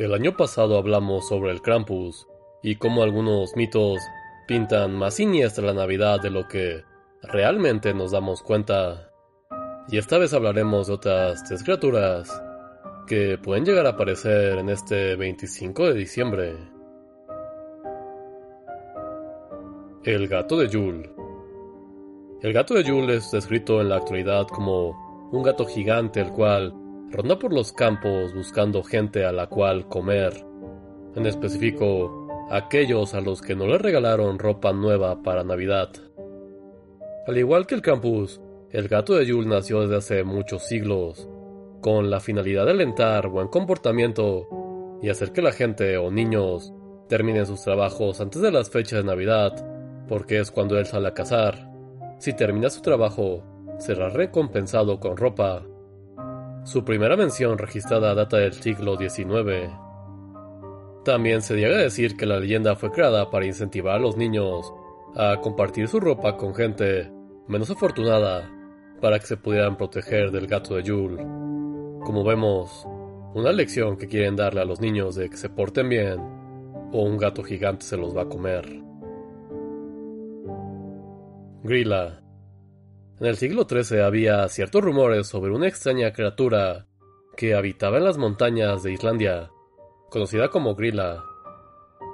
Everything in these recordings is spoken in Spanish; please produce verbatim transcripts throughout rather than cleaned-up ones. El año pasado hablamos sobre el Krampus y cómo algunos mitos pintan más siniestra la Navidad de lo que realmente nos damos cuenta. Y esta vez hablaremos de otras tres criaturas que pueden llegar a aparecer en este veinticinco de diciembre. El gato de Yule. El gato de Yule es descrito en la actualidad como un gato gigante el cual ronda por los campos buscando gente a la cual comer, en específico aquellos a los que no le regalaron ropa nueva para Navidad. Al igual que el Krampus, el gato de Yule nació desde hace muchos siglos, con la finalidad de alentar buen comportamiento y hacer que la gente o niños terminen sus trabajos antes de las fechas de Navidad, porque es cuando él sale a cazar. Si termina su trabajo, será recompensado con ropa. Su primera mención registrada data del siglo diecinueve. También se llega a decir que la leyenda fue creada para incentivar a los niños a compartir su ropa con gente menos afortunada para que se pudieran proteger del gato de Yule. Como vemos, una lección que quieren darle a los niños de que se porten bien o un gato gigante se los va a comer. Grilla. En el siglo trece había ciertos rumores sobre una extraña criatura que habitaba en las montañas de Islandia, conocida como Grilla.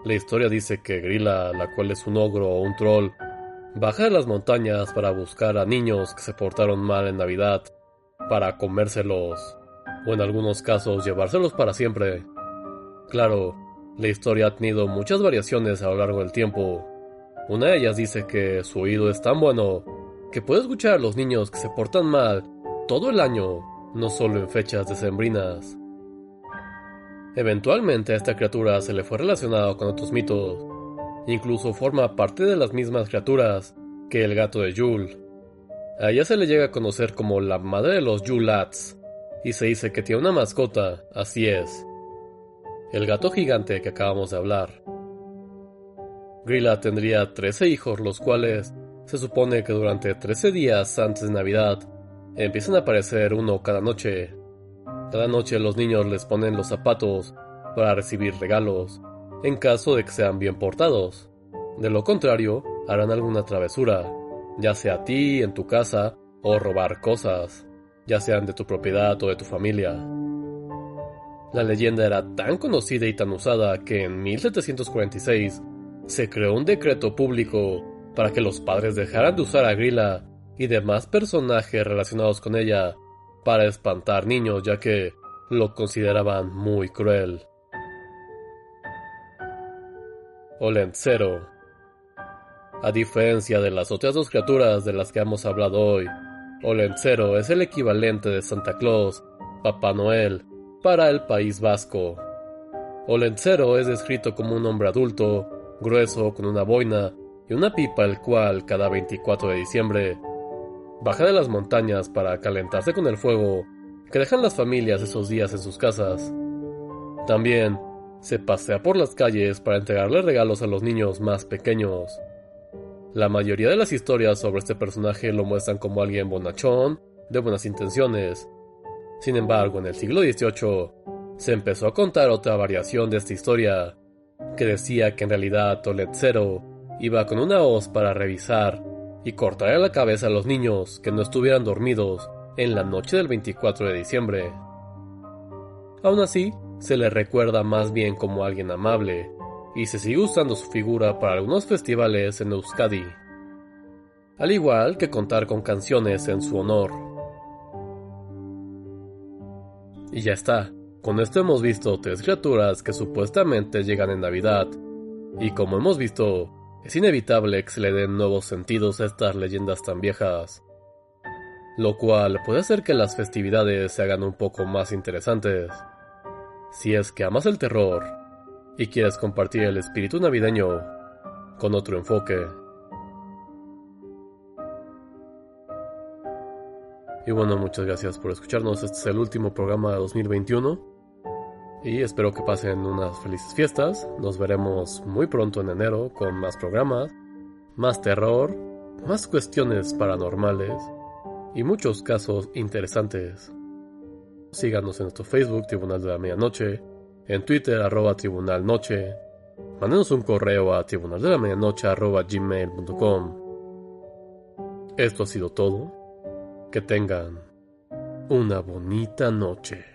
La historia dice que Grilla, la cual es un ogro o un troll, baja de las montañas para buscar a niños que se portaron mal en Navidad, para comérselos, o en algunos casos llevárselos para siempre. Claro, la historia ha tenido muchas variaciones a lo largo del tiempo. Una de ellas dice que su oído es tan bueno que puede escuchar a los niños que se portan mal todo el año, no solo en fechas decembrinas. Eventualmente a esta criatura se le fue relacionado con otros mitos, incluso forma parte de las mismas criaturas que el gato de Yule. A ella se le llega a conocer como la madre de los Julats, y se dice que tiene una mascota, así es, el gato gigante que acabamos de hablar. Grilla tendría trece hijos, los cuales se supone que durante trece días antes de Navidad empiezan a aparecer uno cada noche. Cada noche los niños les ponen los zapatos para recibir regalos, en caso de que sean bien portados. De lo contrario, harán alguna travesura, ya sea a ti, en tu casa, o robar cosas, ya sean de tu propiedad o de tu familia. La leyenda era tan conocida y tan usada que en mil setecientos cuarenta y seis se creó un decreto público para que los padres dejaran de usar a Grilla y demás personajes relacionados con ella para espantar niños, ya que lo consideraban muy cruel. Olentzero. A diferencia de las otras dos criaturas de las que hemos hablado hoy, Olentzero es el equivalente de Santa Claus, Papá Noel, para el País Vasco. Olentzero es descrito como un hombre adulto, grueso, con una boina y una pipa, el cual cada veinticuatro de diciembre baja de las montañas para calentarse con el fuego que dejan las familias esos días en sus casas. También se pasea por las calles para entregarle regalos a los niños más pequeños. La mayoría de las historias sobre este personaje lo muestran como alguien bonachón, de buenas intenciones. Sin embargo, en el siglo dieciocho se empezó a contar otra variación de esta historia, que decía que en realidad Olentzero iba con una hoz para revisar y cortarle la cabeza a los niños que no estuvieran dormidos en la noche del veinticuatro de diciembre. Aún así, se le recuerda más bien como alguien amable, y se sigue usando su figura para algunos festivales en Euskadi, al igual que contar con canciones en su honor. Y ya está, con esto hemos visto tres criaturas que supuestamente llegan en Navidad, y como hemos visto, es inevitable que se le den nuevos sentidos a estas leyendas tan viejas. lo cual puede hacer que las festividades se hagan un poco más interesantes. Si es que amas el terror y quieres compartir el espíritu navideño con otro enfoque. Y bueno, muchas gracias por escucharnos. Este es el último programa de dos mil veintiuno. Y espero que pasen unas felices fiestas. Nos veremos muy pronto en enero con más programas, más terror, más cuestiones paranormales y muchos casos interesantes. Síganos en nuestro Facebook, Tribunal de la Medianoche, en Twitter, arroba Tribunal Noche. Mándenos un correo a tribunaldelamedianoche arroba gmail punto com. Esto ha sido todo. Que tengan una bonita noche.